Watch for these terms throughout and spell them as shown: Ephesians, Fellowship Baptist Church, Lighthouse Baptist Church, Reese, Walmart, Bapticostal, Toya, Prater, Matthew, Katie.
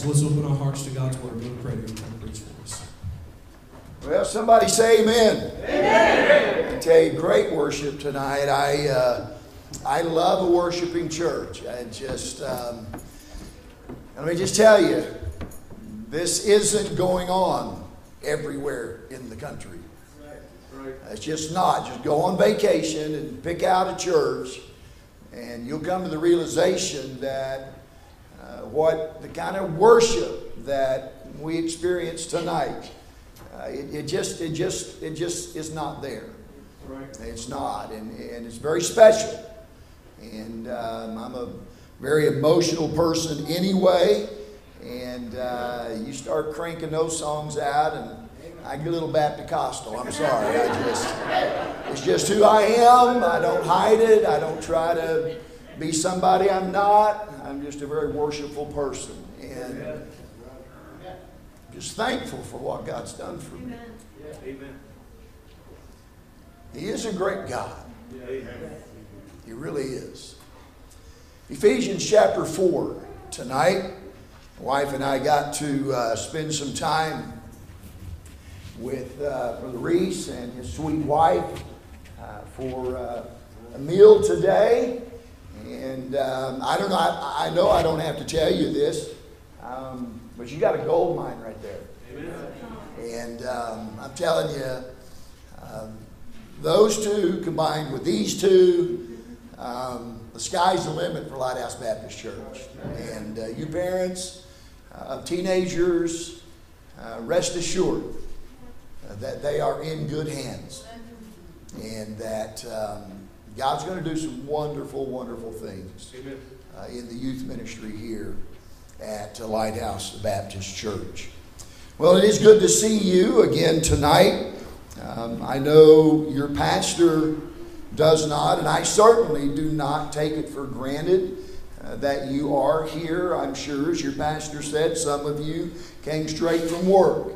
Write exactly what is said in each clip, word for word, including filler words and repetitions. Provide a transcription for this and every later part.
So let's open our hearts to God's word. We'll pray and preach for us. Well, somebody say amen. Amen. I tell you, great worship tonight. I uh, I love a worshiping church. I just um, let me just tell you, this isn't going on everywhere in the country. Right. Right. It's just not. Just go on vacation and pick out a church, and you'll come to the realization that uh, what the kind of worship that we experience tonight. Uh, it, it just, it just, it just is not there. Right. It's not, and, and it's very special. And um, I'm a very emotional person anyway. And uh, you start cranking those songs out, and I get a little Bapticostal. I'm sorry. I just, it's just who I am. I don't hide it. I don't try to be somebody I'm not. I'm just a very worshipful person. And. Yeah. Just thankful for what God's done for me. Yeah, amen. He is a great God. Yeah, amen. He really is. Ephesians chapter four tonight. My wife and I got to uh, spend some time with uh, Brother Reese and his sweet wife uh, for uh, a meal today. And um, I don't know. I, I know I don't have to tell you this. Um, But you got a gold mine right there. Amen. And um, I'm telling you, um, those two combined with these two, um, the sky's the limit for Lighthouse Baptist Church. And uh, you parents of uh, teenagers, uh, rest assured uh, that they are in good hands. And that um, God's going to do some wonderful, wonderful things uh, in the youth ministry here at Lighthouse Baptist Church. Well, it is good to see you again tonight. Um, I know your pastor does not, and I certainly do not take it for granted uh, that you are here. I'm sure, as your pastor said, some of you came straight from work.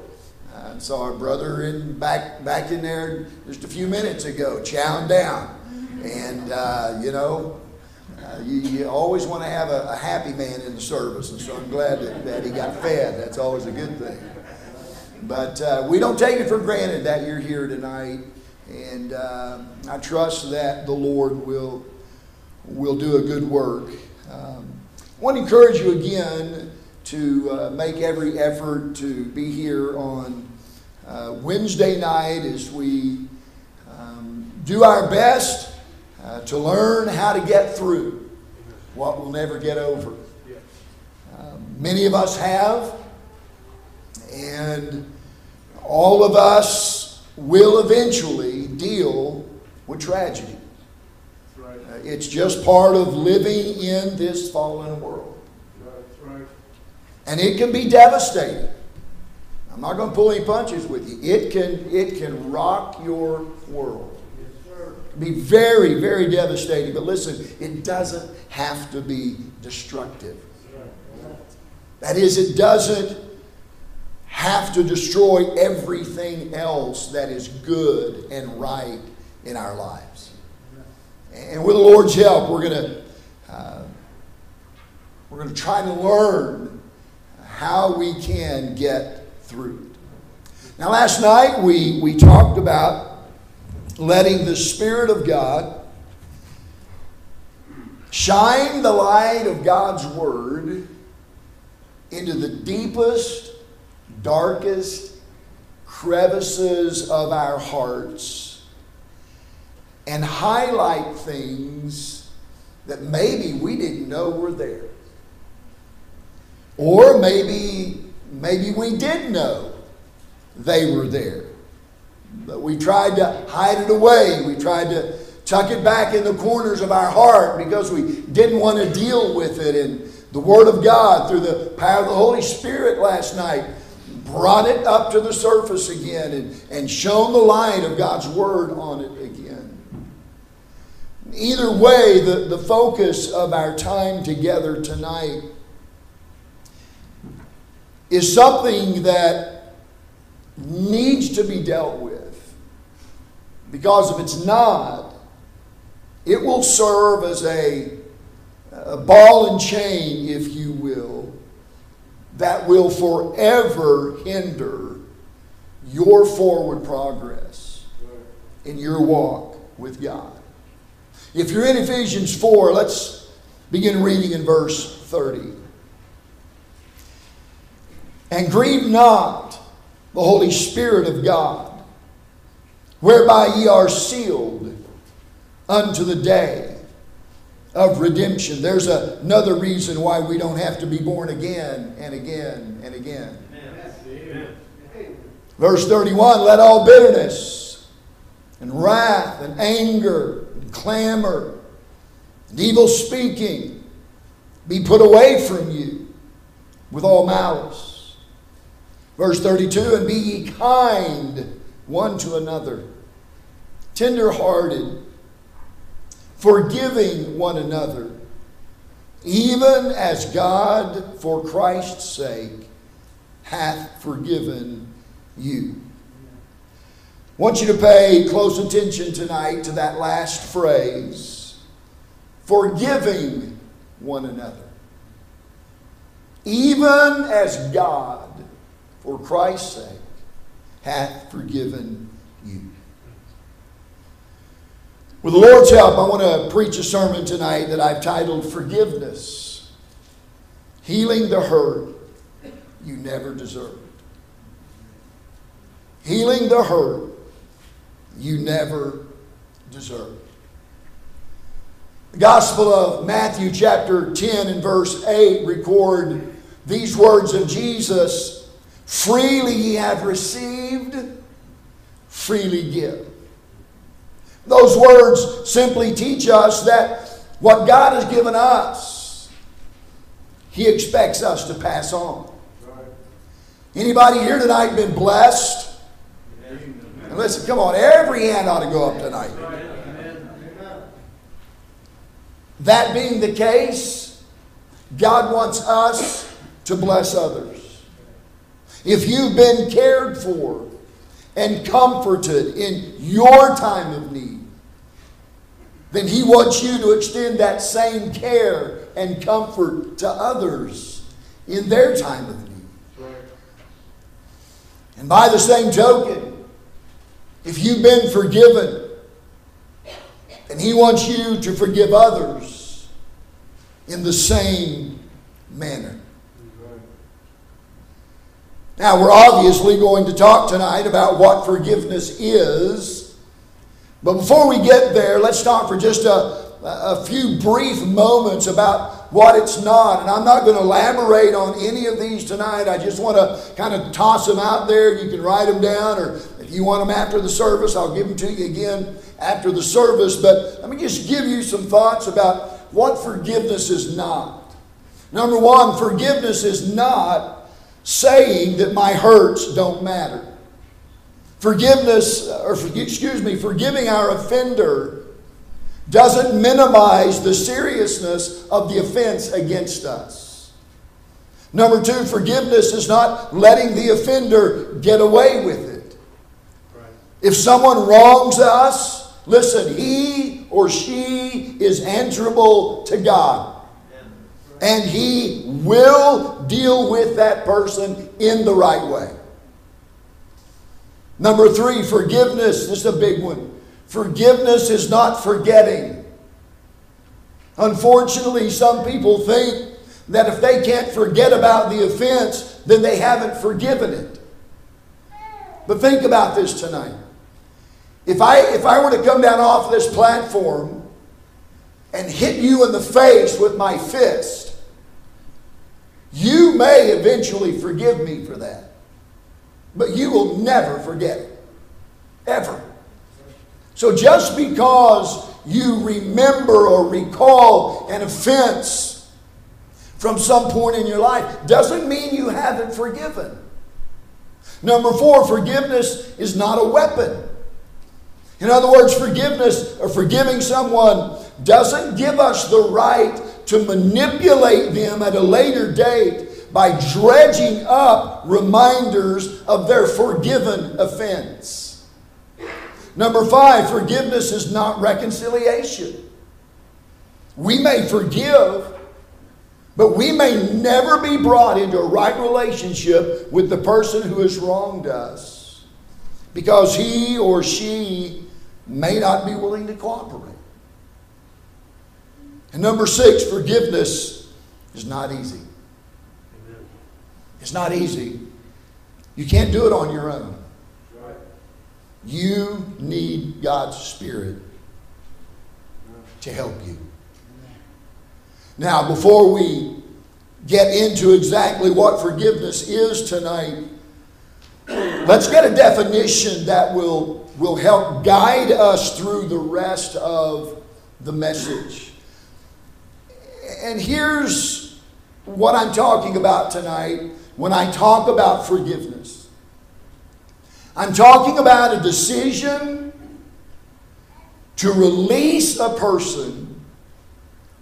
I saw our brother in back back in there just a few minutes ago, chowing down. And, uh, you know, Uh, you, you always want to have a, a happy man in the service, and so I'm glad that, that he got fed. That's always a good thing. But uh, we don't take it for granted that you're here tonight, and uh, I trust that the Lord will, will do a good work. Um, I want to encourage you again to uh, make every effort to be here on uh, Wednesday night as we um, do our best Uh, to learn how to get through what we'll never get over. Uh, many of us have, and all of us will eventually deal with tragedy. Uh, it's just part of living in this fallen world. And it can be devastating. I'm not going to pull any punches with you. It can, it can rock your world. Be very, very devastating. But listen, it doesn't have to be destructive. That is, it doesn't have to destroy everything else that is good and right in our lives. And with the Lord's help, we're gonna uh, we're gonna try to learn how we can get through it. Now, last night we we talked about letting the Spirit of God shine the light of God's Word into the deepest, darkest crevices of our hearts and highlight things that maybe we didn't know were there. Or maybe, maybe we did know they were there. But we tried to hide it away. We tried to tuck it back in the corners of our heart because we didn't want to deal with it. And the Word of God, through the power of the Holy Spirit last night, brought it up to the surface again and, and shone the light of God's Word on it again. Either way, the, the focus of our time together tonight is something that needs to be dealt with. Because if it's not, it will serve as a, a ball and chain, if you will, that will forever hinder your forward progress in your walk with God. If you're in Ephesians four, let's begin reading in verse thirty. And grieve not the Holy Spirit of God, whereby ye are sealed unto the day of redemption. There's a, another reason why we don't have to be born again and again and again. Amen. Verse thirty-one, let all bitterness and wrath and anger and clamor and evil speaking be put away from you with all malice. Verse thirty-two, and be ye kind one to another, tender-hearted, forgiving one another, even as God, for Christ's sake, hath forgiven you. I want you to pay close attention tonight to that last phrase, forgiving one another. Even as God, for Christ's sake, hath forgiven you. With the Lord's help, I want to preach a sermon tonight that I've titled Forgiveness, Healing the Hurt You Never Deserved. Healing the hurt you never deserved. The Gospel of Matthew chapter ten and verse eight record these words of Jesus, freely ye have received, freely give. Those words simply teach us that what God has given us, He expects us to pass on. Right. Anybody here tonight been blessed? Amen. And listen, come on, every hand ought to go up tonight. Amen. That being the case, God wants us to bless others. If you've been cared for and comforted in your time of need, then He wants you to extend that same care and comfort to others in their time of need. Right. And by the same token, if you've been forgiven, then He wants you to forgive others in the same manner. Right. Now, we're obviously going to talk tonight about what forgiveness is. But before we get there, let's talk for just a, a few brief moments about what it's not. And I'm not going to elaborate on any of these tonight. I just want to kind of toss them out there. You can write them down, or if you want them after the service, I'll give them to you again after the service. But let me just give you some thoughts about what forgiveness is not. Number one, forgiveness is not saying that my hurts don't matter. Forgiveness, or excuse me, forgiving our offender doesn't minimize the seriousness of the offense against us. Number two, forgiveness is not letting the offender get away with it. Right. If someone wrongs us, listen, he or she is answerable to God. Yeah. Right. And He will deal with that person in the right way. Number three, forgiveness. This is a big one. Forgiveness is not forgetting. Unfortunately, some people think that if they can't forget about the offense, then they haven't forgiven it. But think about this tonight. If I, if I were to come down off this platform and hit you in the face with my fist, you may eventually forgive me for that. But you will never forget it. Ever. So just because you remember or recall an offense from some point in your life doesn't mean you haven't forgiven. Number four, forgiveness is not a weapon. In other words, forgiveness or forgiving someone doesn't give us the right to manipulate them at a later date by dredging up reminders of their forgiven offense. Number five, forgiveness is not reconciliation. We may forgive, But we may never be brought into a right relationship with the person who has wronged us because he or she may not be willing to cooperate. And number six, forgiveness is not easy. Amen. It's not easy. You can't do it on your own. Right. You need God's Spirit to help you. Now, before we get into exactly what forgiveness is tonight, let's get a definition that will, will help guide us through the rest of the message. And here's what I'm talking about tonight when I talk about forgiveness. I'm talking about a decision to release a person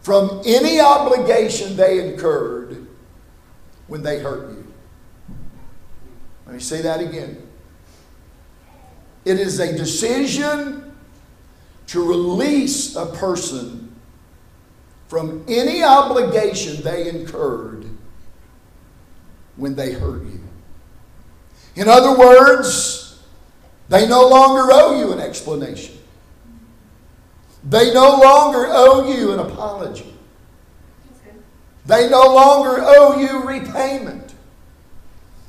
from any obligation they incurred when they hurt you. Let me say that again. It is a decision to release a person from any obligation they incurred when they hurt you. In other words, they no longer owe you an explanation. They no longer owe you an apology. They no longer owe you repayment.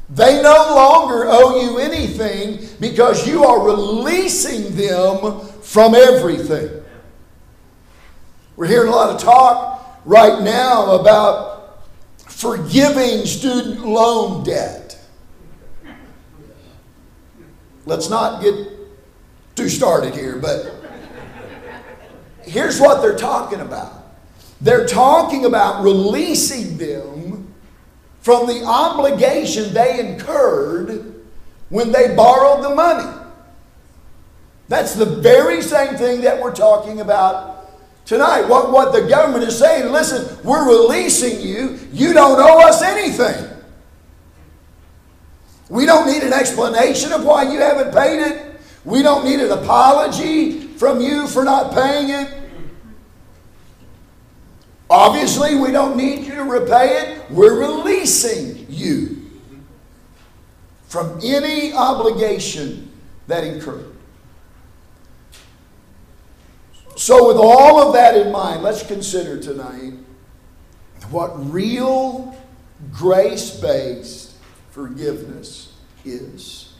They no longer owe you anything because you are releasing them from everything. We're hearing a lot of talk right now about forgiving student loan debt. Let's not get too started here, but here's what they're talking about. They're talking about releasing them from the obligation they incurred when they borrowed the money. That's the very same thing that we're talking about tonight. What, what the government is saying, listen, we're releasing you. You don't owe us anything. We don't need an explanation of why you haven't paid it. We don't need an apology from you for not paying it. Obviously, we don't need you to repay it. We're releasing you from any obligation that incurred. So with all of that in mind, let's consider tonight what real grace-based forgiveness is.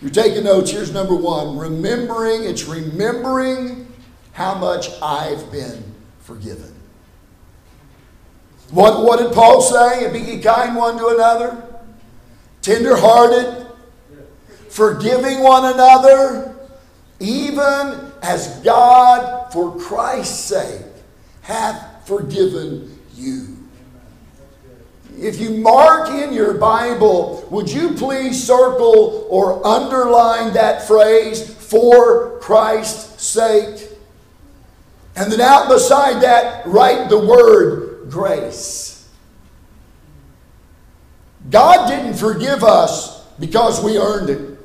You're taking notes. Here's number one. Remembering. It's remembering how much I've been forgiven. What, what did Paul say? Be ye kind one to another. Tender-hearted. Forgiving one another. Even as God, for Christ's sake, hath forgiven you. If you mark in your Bible, would you please circle or underline that phrase, for Christ's sake? And then out beside that, write the word grace. God didn't forgive us because we earned it.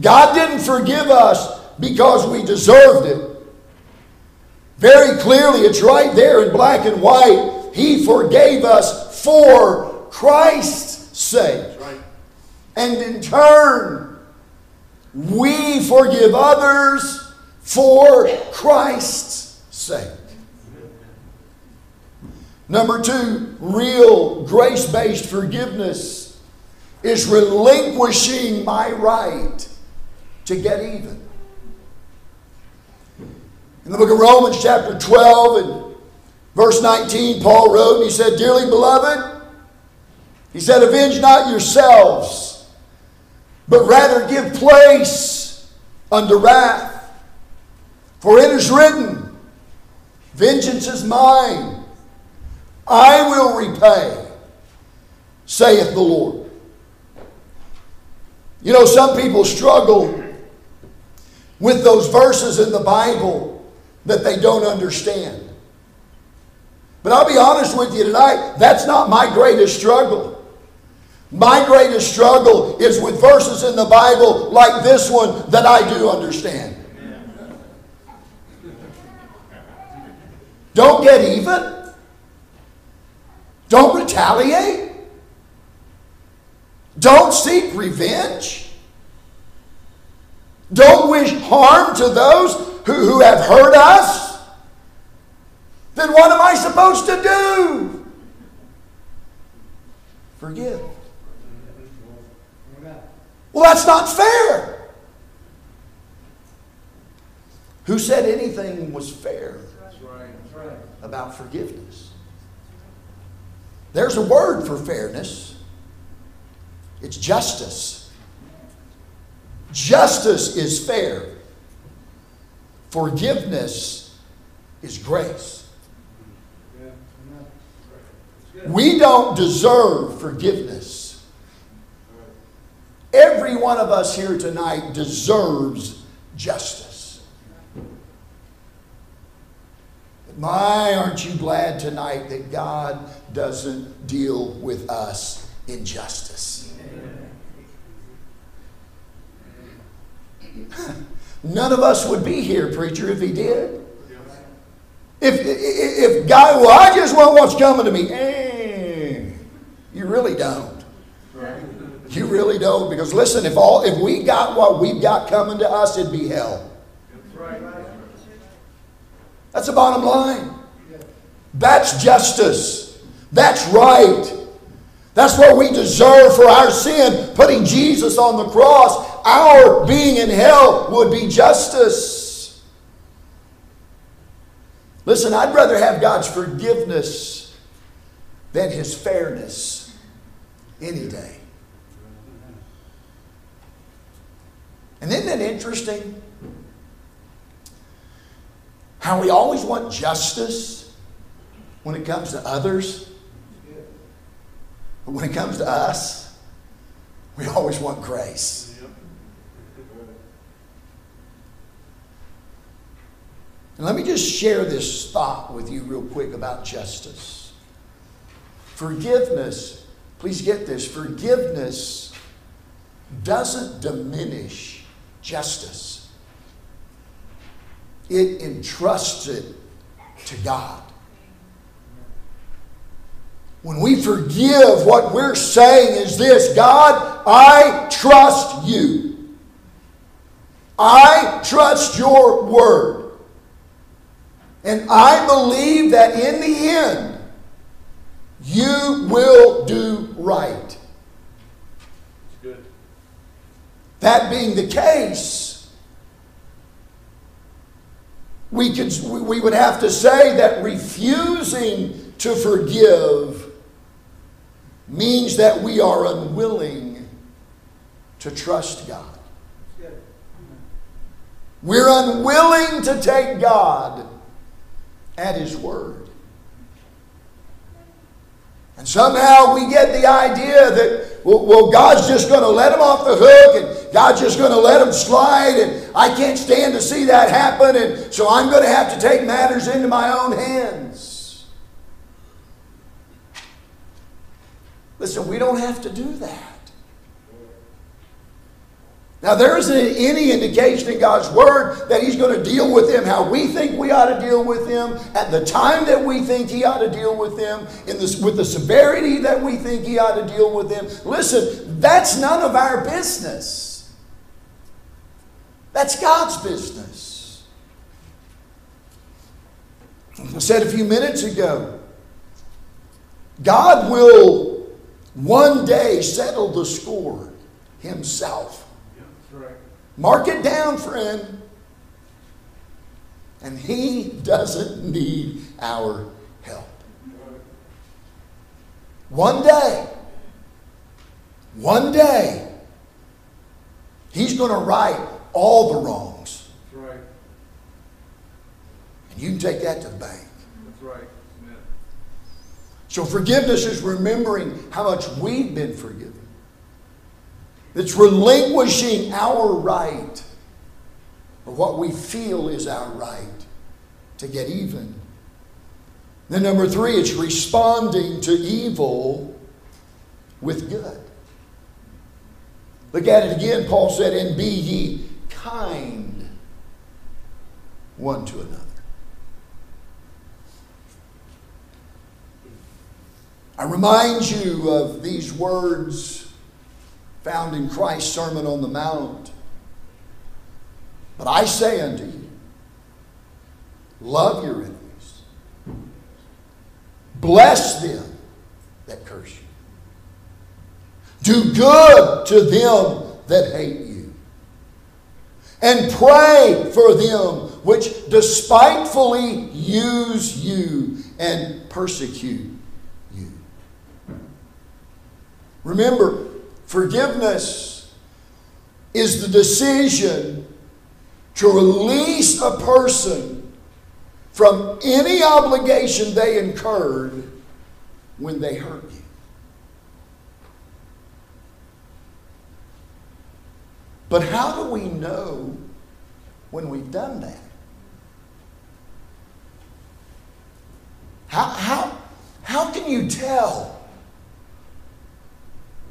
God didn't forgive us because we deserved it. Very clearly, it's right there in black and white. He forgave us for Christ's sake. Right. And in turn, we forgive others for Christ's sake. Number two, real grace-based forgiveness is relinquishing my right to get even. In the book of Romans, chapter twelve and verse nineteen, Paul wrote, and he said, dearly beloved, he said, avenge not yourselves, but rather give place unto wrath. For it is written, vengeance is mine, I will repay, saith the Lord. You know, some people struggle with those verses in the Bible that they don't understand. But I'll be honest with you tonight, that's not my greatest struggle. My greatest struggle is with verses in the Bible like this one that I do understand. Don't get even. Don't retaliate. Don't seek revenge. Don't wish harm to those who, who have hurt us. Then what am I supposed to do? Forgive. Well, that's not fair. Who said anything was fair about forgiveness? There's a word for fairness. It's justice. Justice is fair. Forgiveness is grace. We don't deserve forgiveness. Every one of us here tonight deserves justice. But my, aren't you glad tonight that God doesn't deal with us in justice? None of us would be here, preacher, if he did. If, if, if God, well, I just want what's coming to me. Eh, you really don't. You really don't. Because listen, if all if we got what we've got coming to us, it'd be hell. That's the bottom line. That's justice. That's right. That's what we deserve for our sin. Putting Jesus on the cross, our being in hell would be justice. Listen, I'd rather have God's forgiveness than his fairness any day. And isn't it interesting how we always want justice when it comes to others? But when it comes to us, we always want grace. And let me just share this thought with you real quick about justice. Forgiveness, please get this, forgiveness doesn't diminish justice. It entrusts it to God. When we forgive, what we're saying is this: God, I trust you. I trust your word. And I believe that in the end, you will do right. Good. That being the case, we, could, we would have to say that refusing to forgive means that we are unwilling to trust God. We're unwilling to take God at his word. And somehow we get the idea that, well, well God's just going to let him off the hook, and God's just going to let him slide, and I can't stand to see that happen, and so I'm going to have to take matters into my own hands. Listen, we don't have to do that. Now, there isn't any indication in God's word that he's going to deal with them how we think we ought to deal with them, at the time that we think he ought to deal with them, in this, with the severity that we think he ought to deal with them. Listen, that's none of our business. That's God's business. I said a few minutes ago, God will one day settle the score himself. Mark it down, friend. And he doesn't need our help. One day, one day, he's going to right all the wrongs. And you can take that to the bank. That's right. So forgiveness is remembering how much we've been forgiven. It's relinquishing our right, or what we feel is our right, to get even. Then number three, it's responding to evil with good. Look at it again. Paul said, and be ye kind one to another. I remind you of these words found in Christ's Sermon on the Mount. But I say unto you, love your enemies. Bless them that curse you. Do good to them that hate you. And pray for them which despitefully use you and persecute you. Remember, forgiveness is the decision to release a person from any obligation they incurred when they hurt you. But how do we know when we've done that? How, how, how can you tell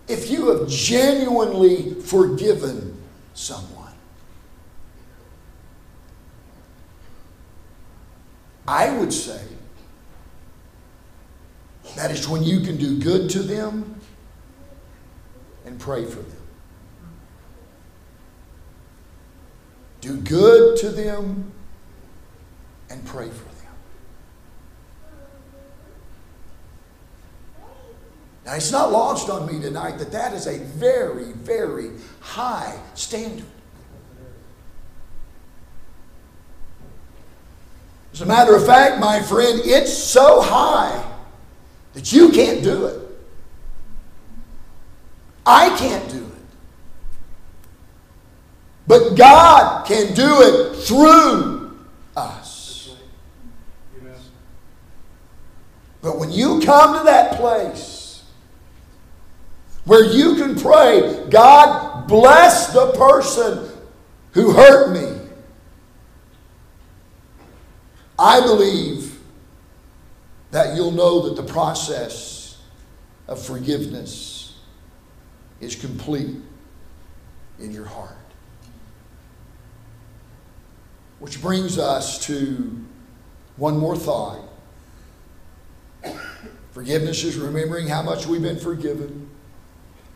if you have genuinely forgiven someone? I would say that is when you can do good to them and pray for them. Do good to them and pray for them. Now, it's not lost on me tonight that that is a very, very high standard. As a matter of fact, my friend, it's so high that you can't do it. I can't do it. But God can do it through us. Amen. But when you come to that place where you can pray, God bless the person who hurt me, I believe that you'll know that the process of forgiveness is complete in your heart. Which brings us to one more thought. Forgiveness is remembering how much we've been forgiven.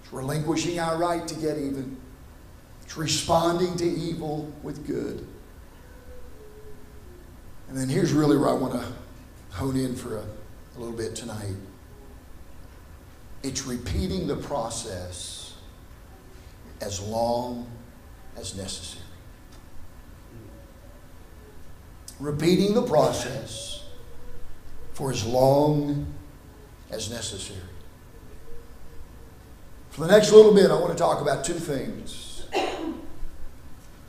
It's relinquishing our right to get even. It's responding to evil with good. And then here's really where I want to hone in for a, a little bit tonight. It's repeating the process as long as necessary. Repeating the process for as long as necessary. For the next little bit, I want to talk about two things. I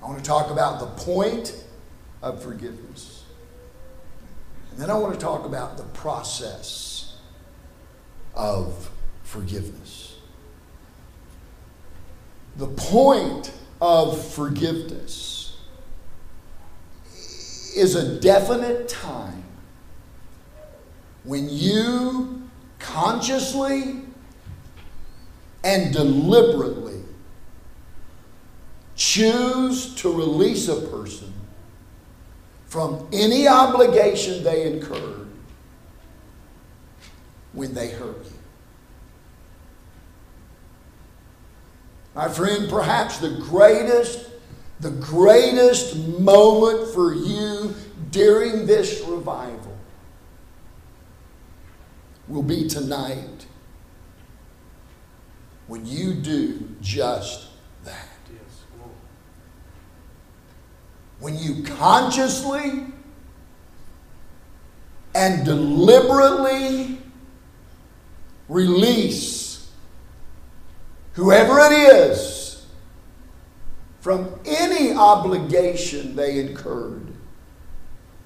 want to talk about the point of forgiveness. And then I want to talk about the process of forgiveness. The point of forgiveness is a definite time when you consciously and deliberately choose to release a person from any obligation they incurred when they hurt you. My friend, perhaps the greatest The greatest moment for you during this revival will be tonight when you do just that. When you consciously and deliberately release whoever it is from any obligation they incurred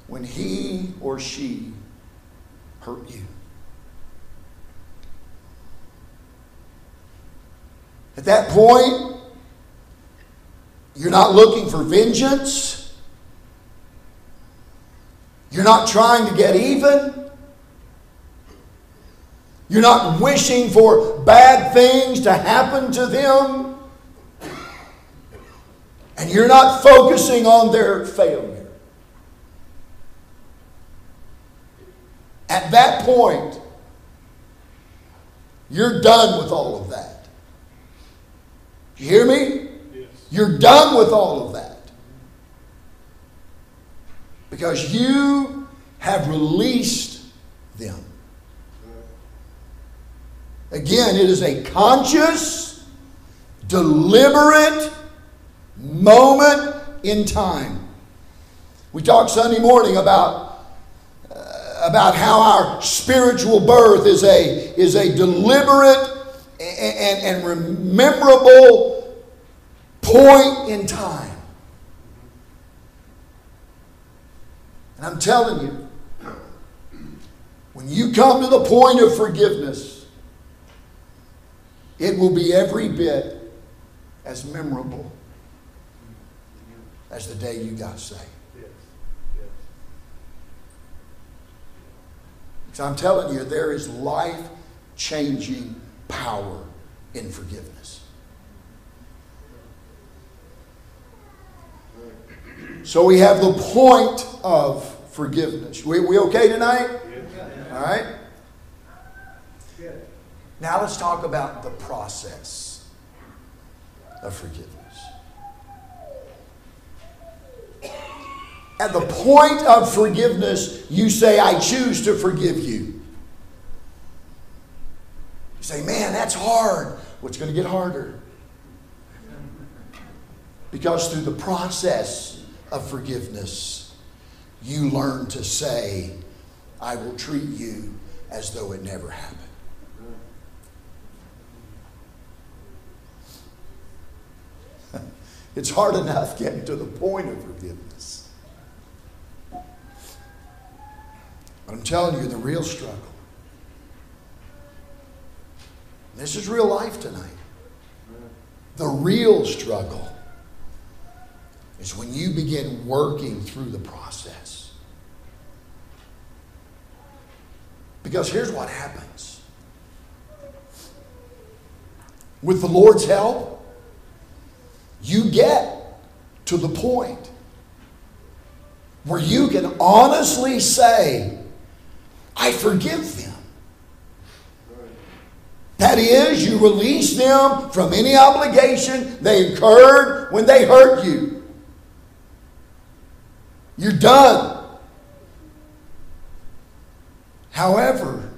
when he or she hurt you. At that point, you're not looking for vengeance. You're not trying to get even. You're not wishing for bad things to happen to them. And you're not focusing on their failure. At that point, You're done with all of that. You hear me? Yes. You're done with all of that. Because you have released them. Again, it is a conscious, deliberate moment in time. We talked Sunday morning about, uh, about how our spiritual birth is a, is a deliberate and, and, and rememberable point in time. And I'm telling you, when you come to the point of forgiveness, it will be every bit as memorable as the day you got saved. Yes. Yes. So I'm telling you, there is life-changing power in forgiveness. So we have the point of forgiveness. We, we okay tonight? Yes. All right. Yes. Now let's talk about the process of forgiveness. At the point of forgiveness, you say, I choose to forgive you. You say, man, that's hard. Well, it's going to get harder. Because through the process of forgiveness, you learn to say, I will treat you as though it never happened. It's hard enough getting to the point of forgiveness. But I'm telling you, the real struggle. This is real life tonight. The real struggle is when you begin working through the process. Because here's what happens. With the Lord's help, you get to the point where you can honestly say, I forgive them. That is, you release them from any obligation they incurred when they hurt you. You're done. However,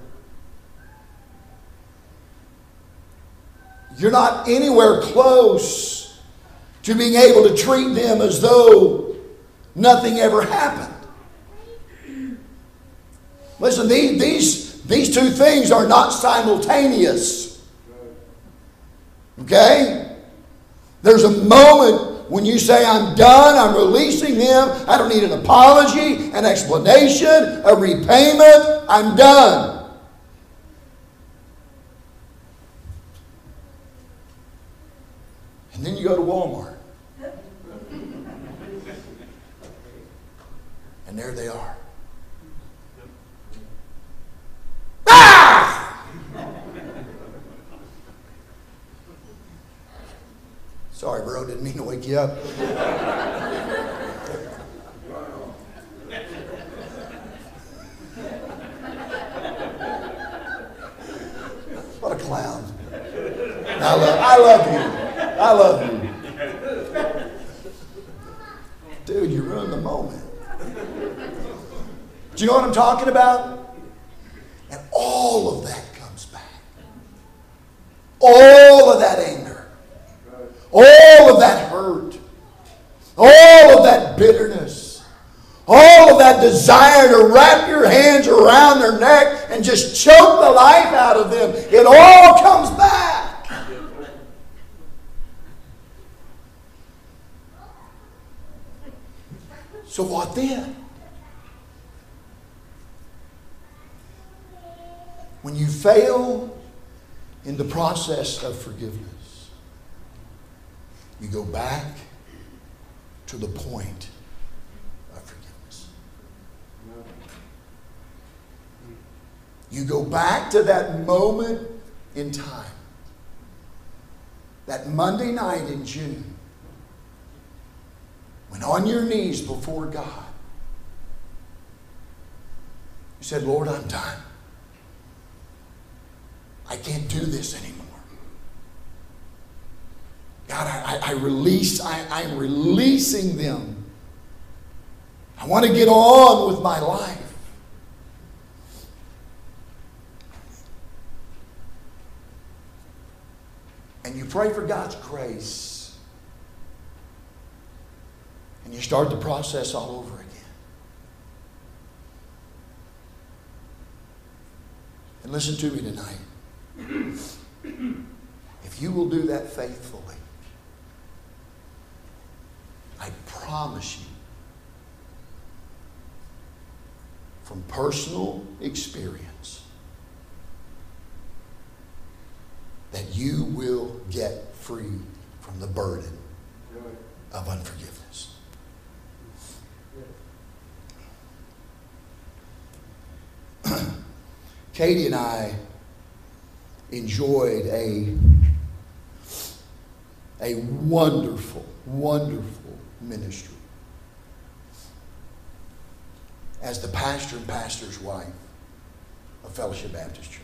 you're not anywhere close to being able to treat them as though nothing ever happened. Listen, these, these, these two things are not simultaneous. Okay? There's a moment when you say, I'm done, I'm releasing them, I don't need an apology, an explanation, a repayment, I'm done. And then you go to Walmart. And there they are. Ah! Sorry, bro, didn't mean to wake you up. What a clown. I love, I love you. I love you. Dude, you ruined the moment. Do you know what I'm talking about? And all of that comes back. All of that anger. All of that hurt, all of that bitterness, all of that desire to wrap your hands around their neck and just choke the life out of them, it all comes back. So what then? When you fail in the process of forgiveness, you go back to the point of forgiveness. You go back to that moment in time. That Monday night in June, when on your knees before God, you said, Lord, I'm done. I can't do this anymore. God, I, I, I release, I, I'm releasing them. I want to get on with my life. And you pray for God's grace. And you start the process all over again. And listen to me tonight. If you will do that faithfully, I promise you, from personal experience, that you will get free from the burden of unforgiveness. Katie and I enjoyed a, a wonderful, wonderful ministry as the pastor and pastor's wife of Fellowship Baptist Church.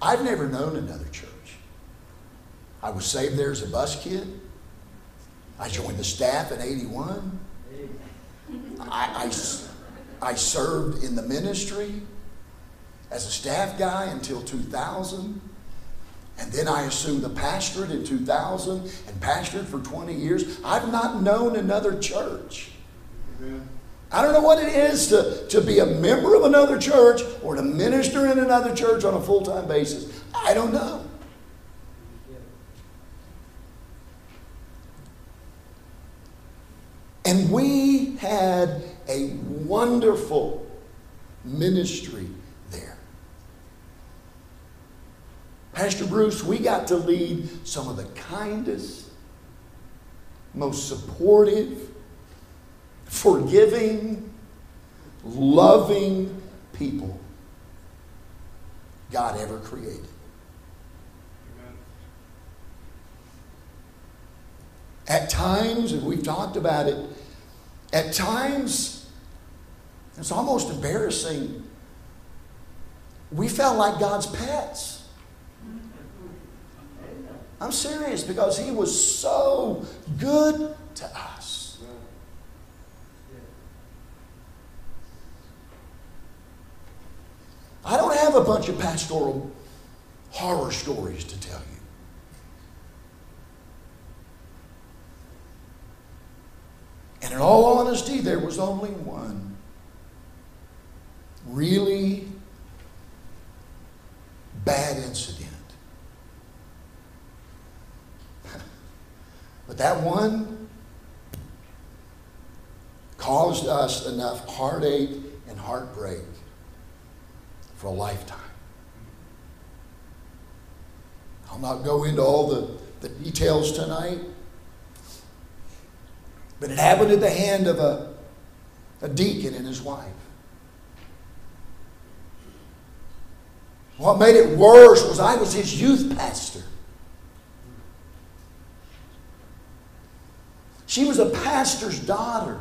I've never known another church. I was saved there as a bus kid. I joined the staff in eighty-one. I, I, I served in the ministry as a staff guy until two thousand. And then I assumed the pastorate in two thousand and pastored for twenty years. I've not known another church. Amen. I don't know what it is to, to be a member of another church or to minister in another church on a full-time basis. I don't know. And we had a wonderful ministry there. Pastor Bruce, we got to lead some of the kindest, most supportive, forgiving, loving people God ever created. Amen. At times, and we've talked about it, at times, it's almost embarrassing. We felt like God's pets. I'm serious, because He was so good to us. I don't have a bunch of pastoral horror stories to tell you. And in all honesty, there was only one really bad incident. But that one caused us enough heartache and heartbreak for a lifetime. I'll not go into all the, the details tonight, but it happened at the hand of a, a deacon and his wife. What made it worse was I was his youth pastor. She was a pastor's daughter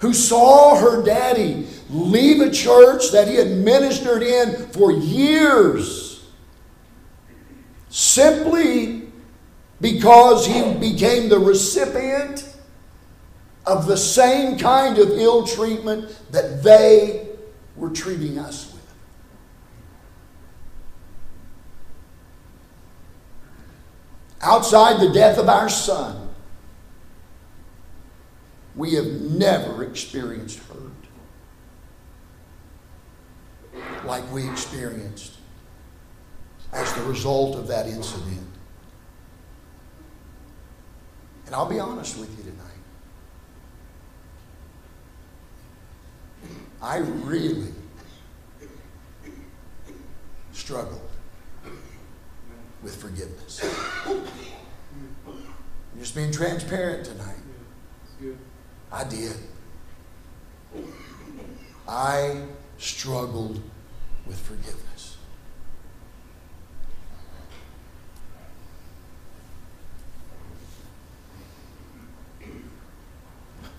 who saw her daddy leave a church that he had ministered in for years simply because he became the recipient of the same kind of ill treatment that they were treating us with. Outside the death of our son, we have never experienced hurt like we experienced as the result of that incident. And I'll be honest with you tonight. I really struggled with forgiveness. I'm just being transparent tonight. I did. I struggled with forgiveness.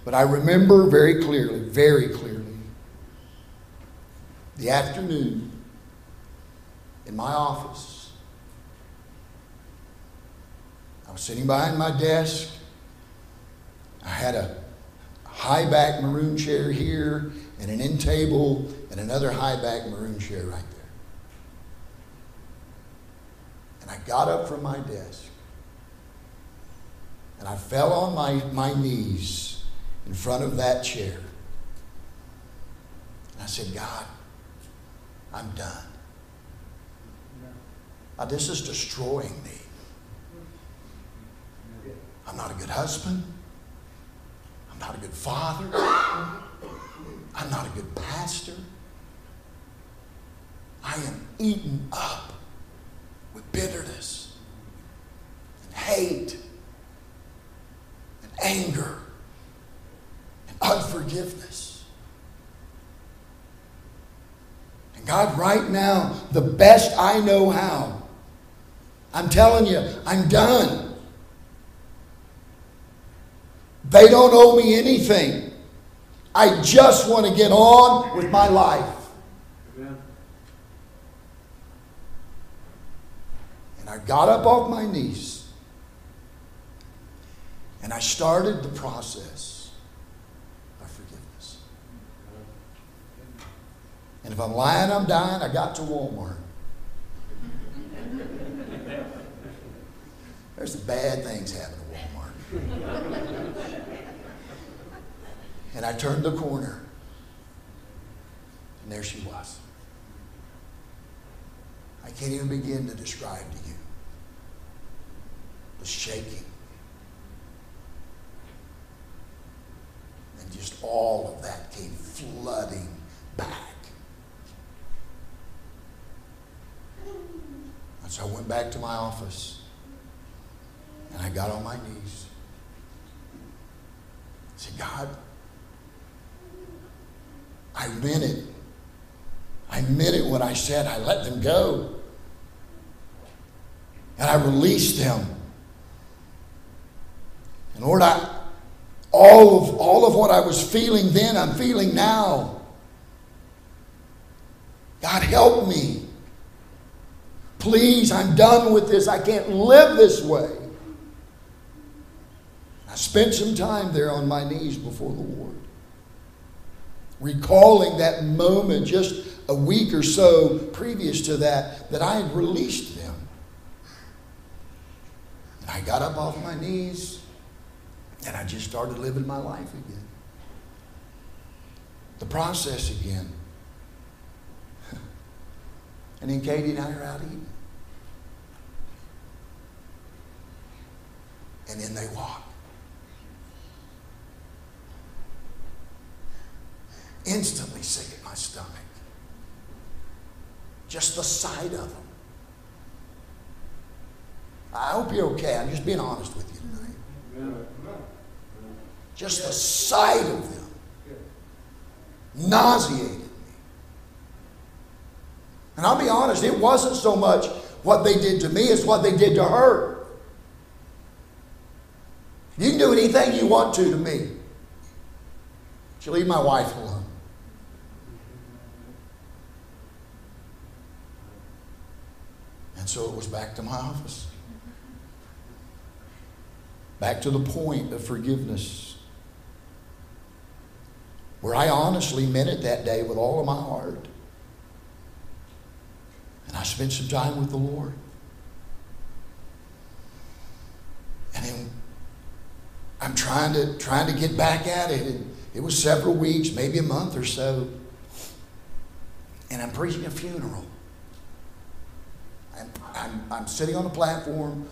But I remember very clearly, very clearly, the afternoon in my office. I was sitting behind my desk. I had a high back maroon chair here and an end table and another high back maroon chair right there. I got up from my desk and I fell on my, my knees in front of that chair. And I said, God, I'm done. Now, this is destroying me. I'm not a good husband. I'm not a good father. I'm not a good pastor. I am eaten up with bitterness and hate and anger and unforgiveness. And God, right now, the best I know how, I'm telling you, I'm done. They don't owe me anything. I just want to get on with my life. I got up off my knees and I started the process of forgiveness. And if I'm lying, I'm dying, I got to Walmart. There's some bad things happening at Walmart. And I turned the corner and there she was. I can't even begin to describe to you the shaking and just all of that came flooding back. And so I went back to my office and I got on my knees. I said, God, I meant it. I meant it when I said I let them go. And I released them. And Lord, I, all of, all of what I was feeling then, I'm feeling now. God, help me. Please, I'm done with this. I can't live this way. I spent some time there on my knees before the Lord, recalling that moment just a week or so previous to that, that I had released them. And I got up off my knees and I just started living my life again. The process again. And then Katie and I are out eating. And then they walk. Instantly sick at my stomach. Just the sight of them. I hope you're okay. I'm just being honest with you tonight. Just the sight of them nauseated me. And I'll be honest, it wasn't so much what they did to me as what they did to her. You can do anything you want to to me. She'll leave my wife alone. And so it was back to my office. Back to the point of forgiveness. Where I honestly meant it that day with all of my heart. And I spent some time with the Lord. And then I'm trying to, trying to get back at it. And it was several weeks, maybe a month or so. And I'm preaching a funeral. I'm, I'm, I'm sitting on a platform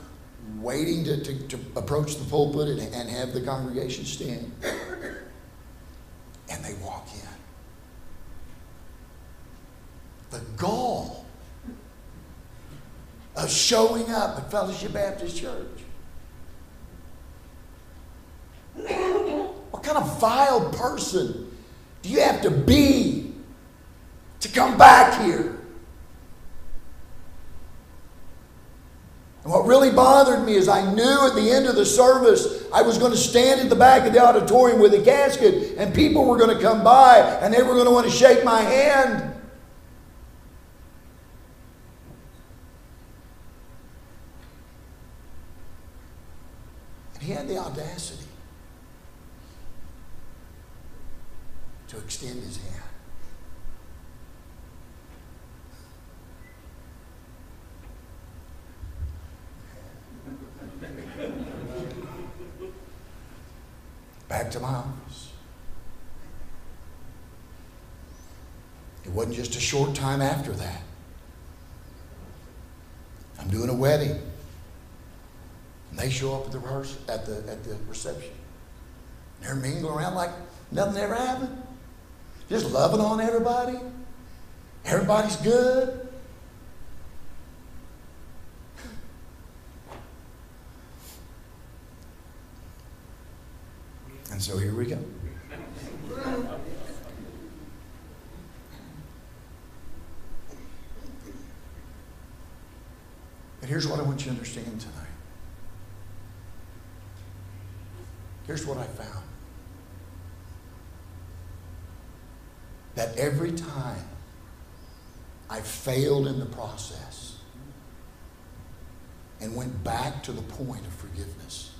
waiting to, to, to approach the pulpit and, and have the congregation stand. And they walk in. The gall of showing up at Fellowship Baptist Church. What kind of vile person do you have to be to come back here? And what really bothered me is I knew at the end of the service I was going to stand at the back of the auditorium with a casket and people were going to come by and they were going to want to shake my hand. And he had the audacity to extend his hand. Back to my office. It wasn't just a short time after that. I'm doing a wedding. And they show up at the rehearsal, at the at the reception. They're mingling around like nothing ever happened. Just loving on everybody. Everybody's good. And so here we go. And here's what I want you to understand tonight. Here's what I found. That every time I failed in the process and went back to the point of forgiveness,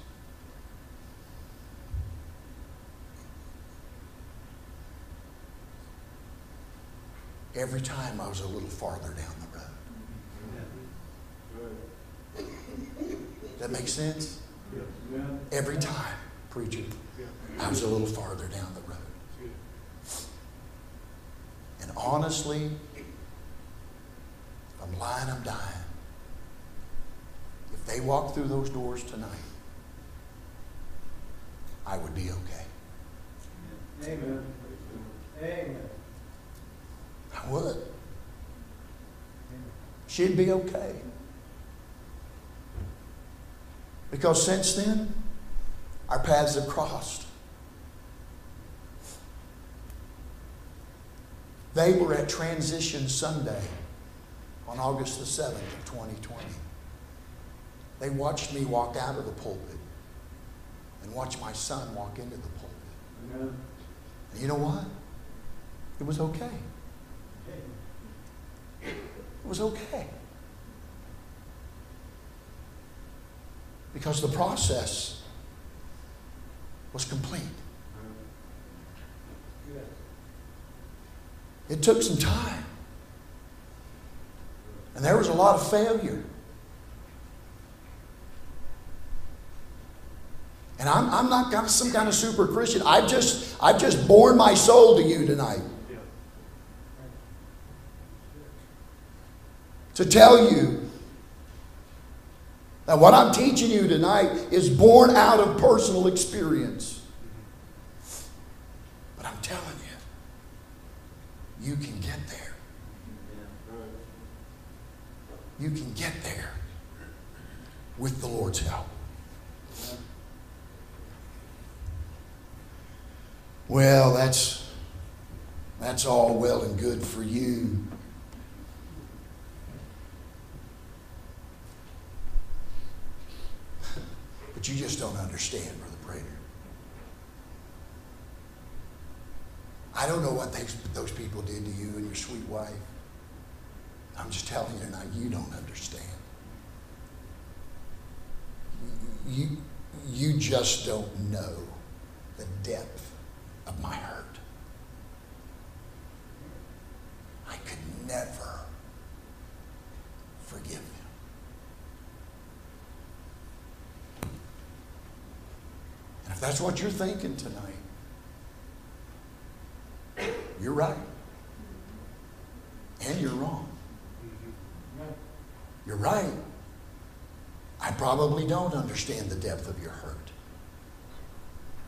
every time I was a little farther down the road. Does that make sense? Every time, preacher, I was a little farther down the road. And honestly, if I'm lying, I'm dying. If they walked through those doors tonight, I would be okay. Amen. Amen. I would. She'd be okay. Because since then, our paths have crossed. They were at Transition Sunday on August the seventh of twenty twenty. They watched me walk out of the pulpit and watch my son walk into the pulpit. Amen. And you know what? It was okay. It was okay. Because the process was complete. It took some time. And there was a lot of failure. And I'm, I'm not some kind of super Christian. I've just, I've just borne my soul to you tonight. To tell you that what I'm teaching you tonight is born out of personal experience. But I'm telling you, you can get there. You can get there with the Lord's help. Well, that's, that's all well and good for you. But you just don't understand, Brother Prater. I don't know what they, those people did to you and your sweet wife. I'm just telling you tonight, you don't understand. You, you just don't know the depth of my hurt. I could never forgive them. And if that's what you're thinking tonight, you're right. And you're wrong. You're right. I probably don't understand the depth of your hurt.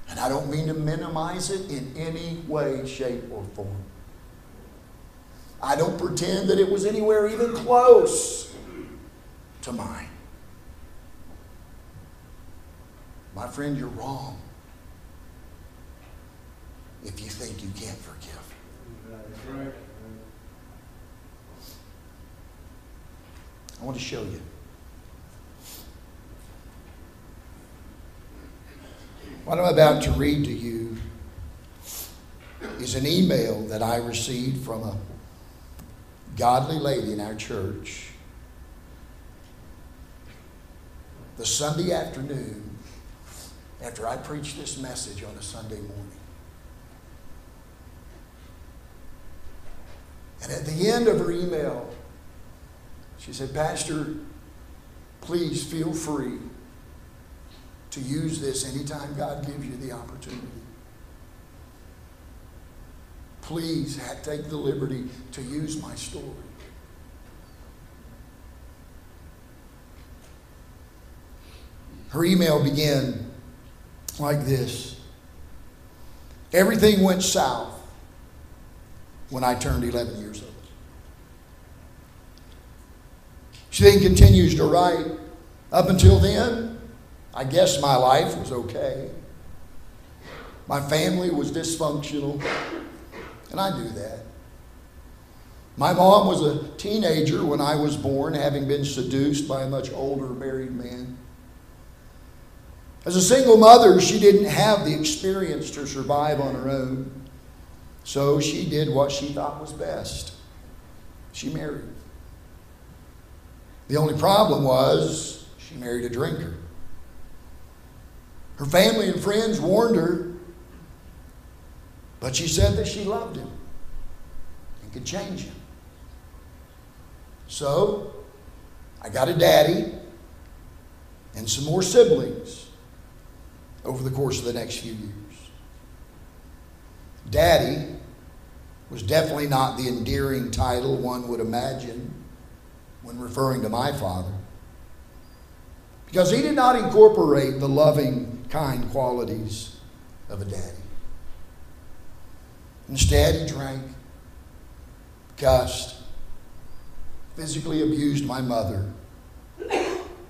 And I don't mean to minimize it in any way, shape, or form. I don't pretend that it was anywhere even close to mine. My friend, you're wrong if you think you can't forgive. I want to show you. What I'm about to read to you is an email that I received from a godly lady in our church the Sunday afternoon after I preach this message on a Sunday morning. And at the end of her email, she said, "Pastor, please feel free to use this anytime God gives you the opportunity. Please take the liberty to use my story." Her email began like this: "Everything went south when I turned eleven years old." She then continues to write, "Up until then, I guess my life was okay. My family was dysfunctional, and I knew that. My mom was a teenager when I was born, having been seduced by a much older married man. As a single mother, she didn't have the experience to survive on her own, so she did what she thought was best. She married. The only problem was she married a drinker. Her family and friends warned her, but she said that she loved him and could change him. So I got a daddy and some more siblings over the course of the next few years. Daddy was definitely not the endearing title one would imagine when referring to my father, because he did not incorporate the loving, kind qualities of a daddy. Instead, he drank, cussed, physically abused my mother,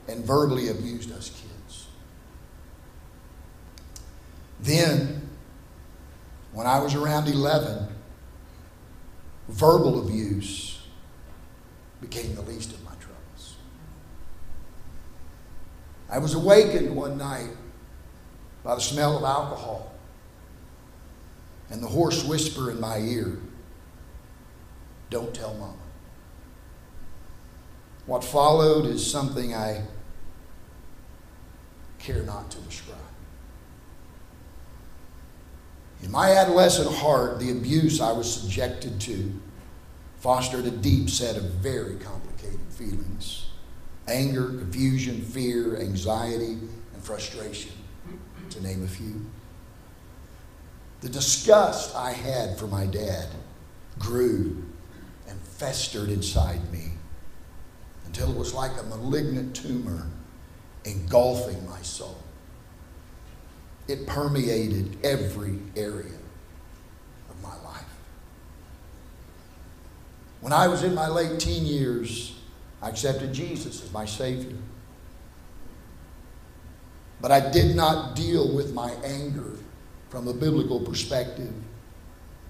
and verbally abused us kids. Then, when I was around eleven, verbal abuse became the least of my troubles. I was awakened one night by the smell of alcohol and the hoarse whisper in my ear, 'Don't tell Mama.' What followed is something I care not to describe. In my adolescent heart, the abuse I was subjected to fostered a deep set of very complicated feelings: anger, confusion, fear, anxiety, and frustration, to name a few. The disgust I had for my dad grew and festered inside me until it was like a malignant tumor engulfing my soul. It permeated every area of my life. When I was in my late teen years, I accepted Jesus as my Savior. But I did not deal with my anger from a biblical perspective,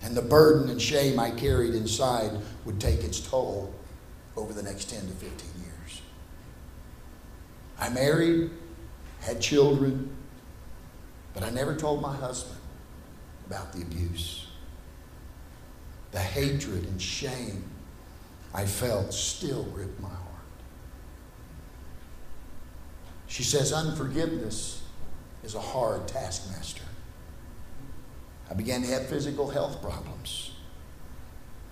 and the burden and shame I carried inside would take its toll over the next ten to fifteen years. I married, had children, but I never told my husband about the abuse. The hatred and shame I felt still gripped my heart." She says, "Unforgiveness is a hard taskmaster. I began to have physical health problems.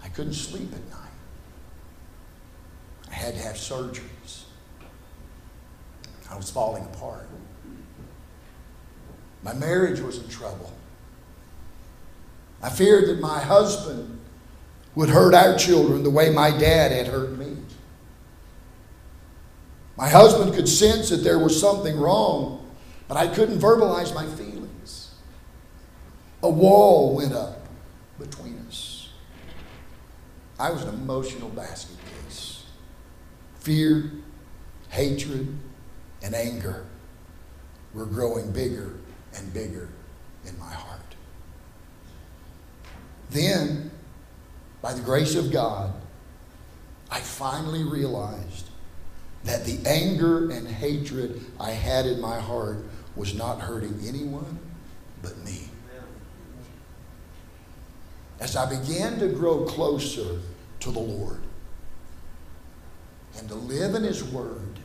I couldn't sleep at night. I had to have surgeries. I was falling apart. My marriage was in trouble. I feared that my husband would hurt our children the way my dad had hurt me. My husband could sense that there was something wrong, but I couldn't verbalize my feelings. A wall went up between us. I was an emotional basket case. Fear, hatred, and anger were growing bigger and bigger in my heart. Then, by the grace of God, I finally realized that the anger and hatred I had in my heart was not hurting anyone but me. As I began to grow closer to the Lord and to live in His Word,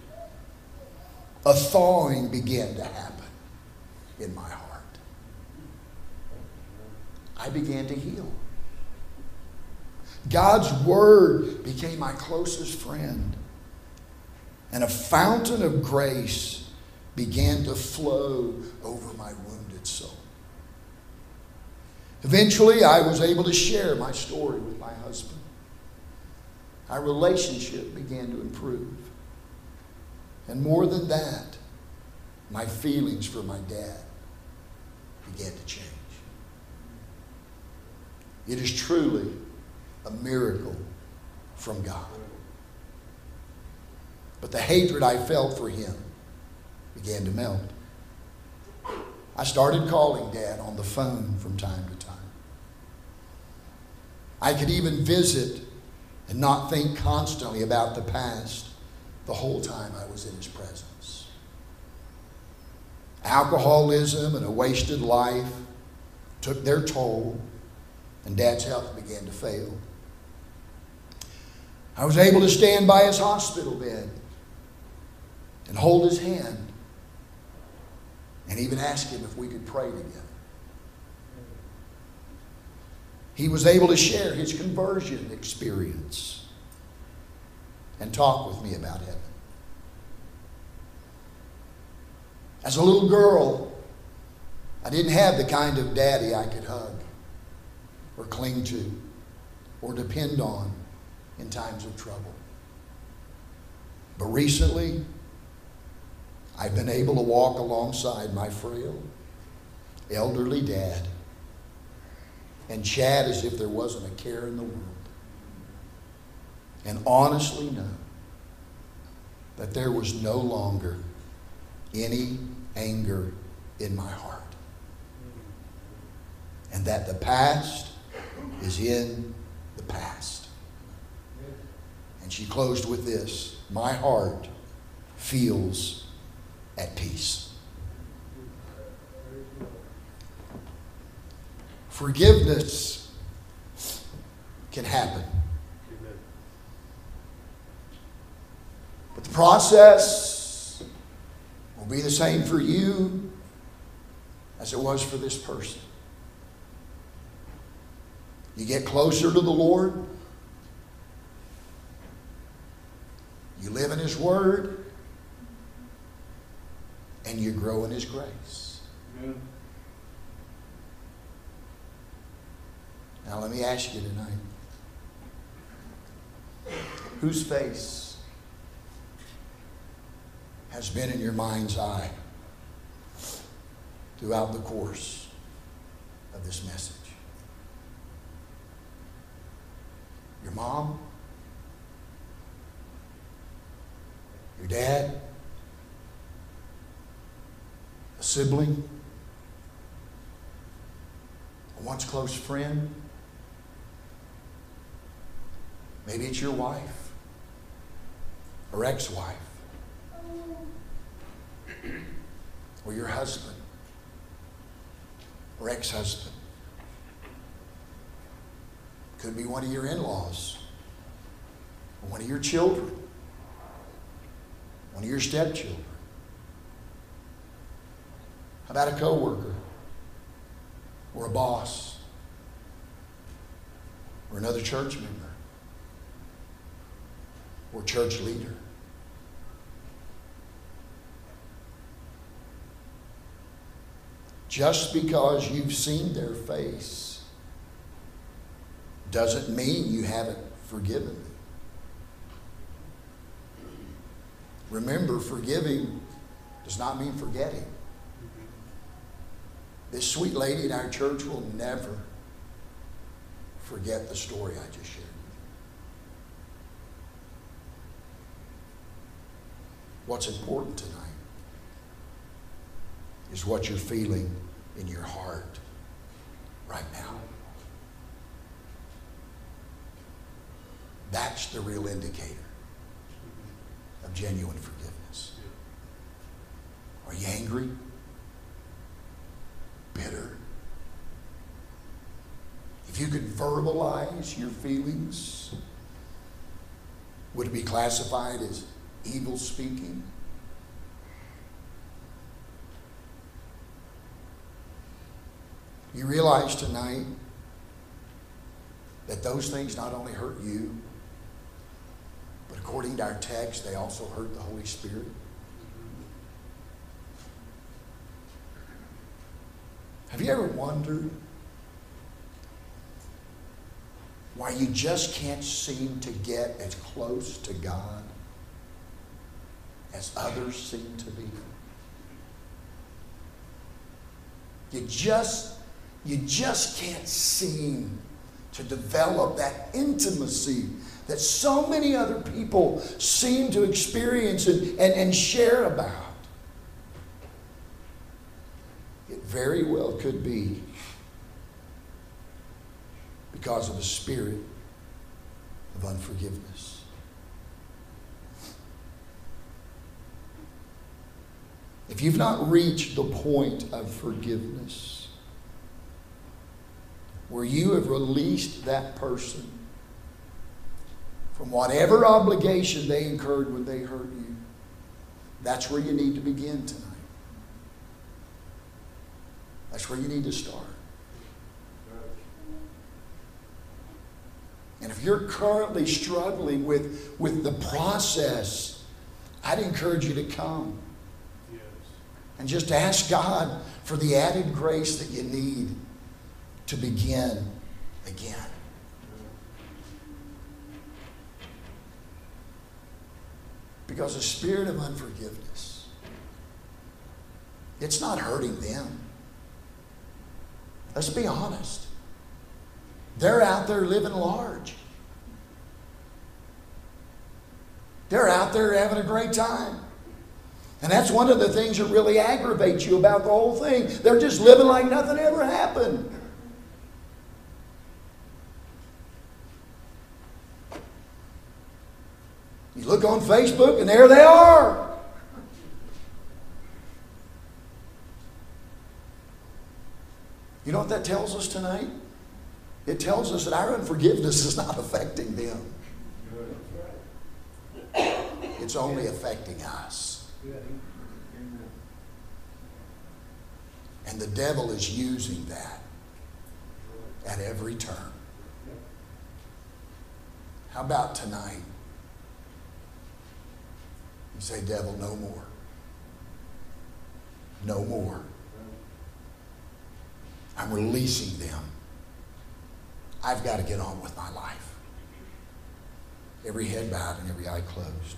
a thawing began to happen in my heart. I began to heal. God's word became my closest friend. And a fountain of grace began to flow over my wounded soul. Eventually, I was able to share my story with my husband. Our relationship began to improve. And more than that, my feelings for my dad began to change. It is truly a miracle from God. But the hatred I felt for him began to melt. I started calling Dad on the phone from time to time. I could even visit and not think constantly about the past the whole time I was in his presence. Alcoholism and a wasted life took their toll, and Dad's health began to fail. I was able to stand by his hospital bed and hold his hand and even ask him if we could pray together. He was able to share his conversion experience and talk with me about heaven. As a little girl, I didn't have the kind of daddy I could hug or cling to or depend on in times of trouble. But recently, I've been able to walk alongside my frail, elderly dad and chat as if there wasn't a care in the world, and honestly know that there was no longer any anger in my heart, and that the past is in the past. And she closed with this: my heart feels at peace. Forgiveness can happen. But the process will be the same for you as it was for this person. You get closer to the Lord. You live in His Word. And you grow in His grace. Amen. Now let me ask you tonight, whose face has been in your mind's eye throughout the course of this message? Your mom? Your dad? A sibling? A once close friend? Maybe it's your wife or ex-wife or your husband or ex-husband. Could be one of your in-laws, or one of your children, one of your stepchildren. How about a coworker, or a boss, or another church member, or church leader? Just because you've seen their face doesn't mean you haven't forgiven them. Remember, forgiving does not mean forgetting. This sweet lady in our church will never forget the story I just shared. What's important tonight is what you're feeling in your heart right now. That's the real indicator of genuine forgiveness. Are you angry? Bitter? If you could verbalize your feelings, would it be classified as evil speaking? You realize tonight that those things not only hurt you, but according to our text, they also hurt the Holy Spirit. Have you ever wondered why you just can't seem to get as close to God as others seem to be? You just, you just can't seem to develop that intimacy that so many other people seem to experience and, and, and share about. It very well could be because of a spirit of unforgiveness. If you've not reached the point of forgiveness where you have released that person from whatever obligation they incurred when they hurt you, that's where you need to begin tonight. That's where you need to start. And if you're currently struggling with, with the process, I'd encourage you to come. Yes. And just ask God for the added grace that you need to begin again. Because the spirit of unforgiveness, it's not hurting them. Let's be honest. They're out there living large. They're out there having a great time. And that's one of the things that really aggravates you about the whole thing. They're just living like nothing ever happened. You look on Facebook and there they are. You know what that tells us tonight? It tells us that our unforgiveness is not affecting them. It's only affecting us. And the devil is using that at every turn. How about tonight? You say, devil, no more. No more. I'm releasing them. I've got to get on with my life. Every head bowed and every eye closed.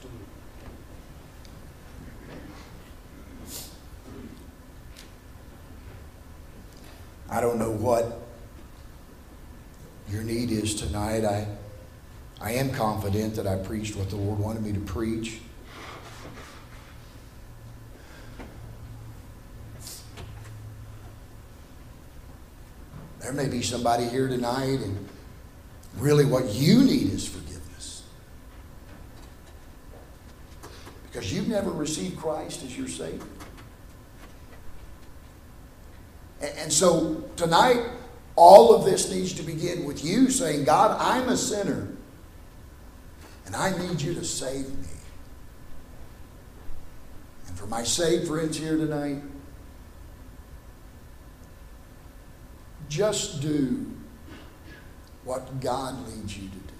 I don't know what your need is tonight. I, I am confident that I preached what the Lord wanted me to preach. There may be somebody here tonight, and really what you need is forgiveness. Because you've never received Christ as your Savior. And, and so tonight, all of this needs to begin with you saying, God, I'm a sinner, and I need you to save me. And for my saved friends here tonight, just do what God leads you to do.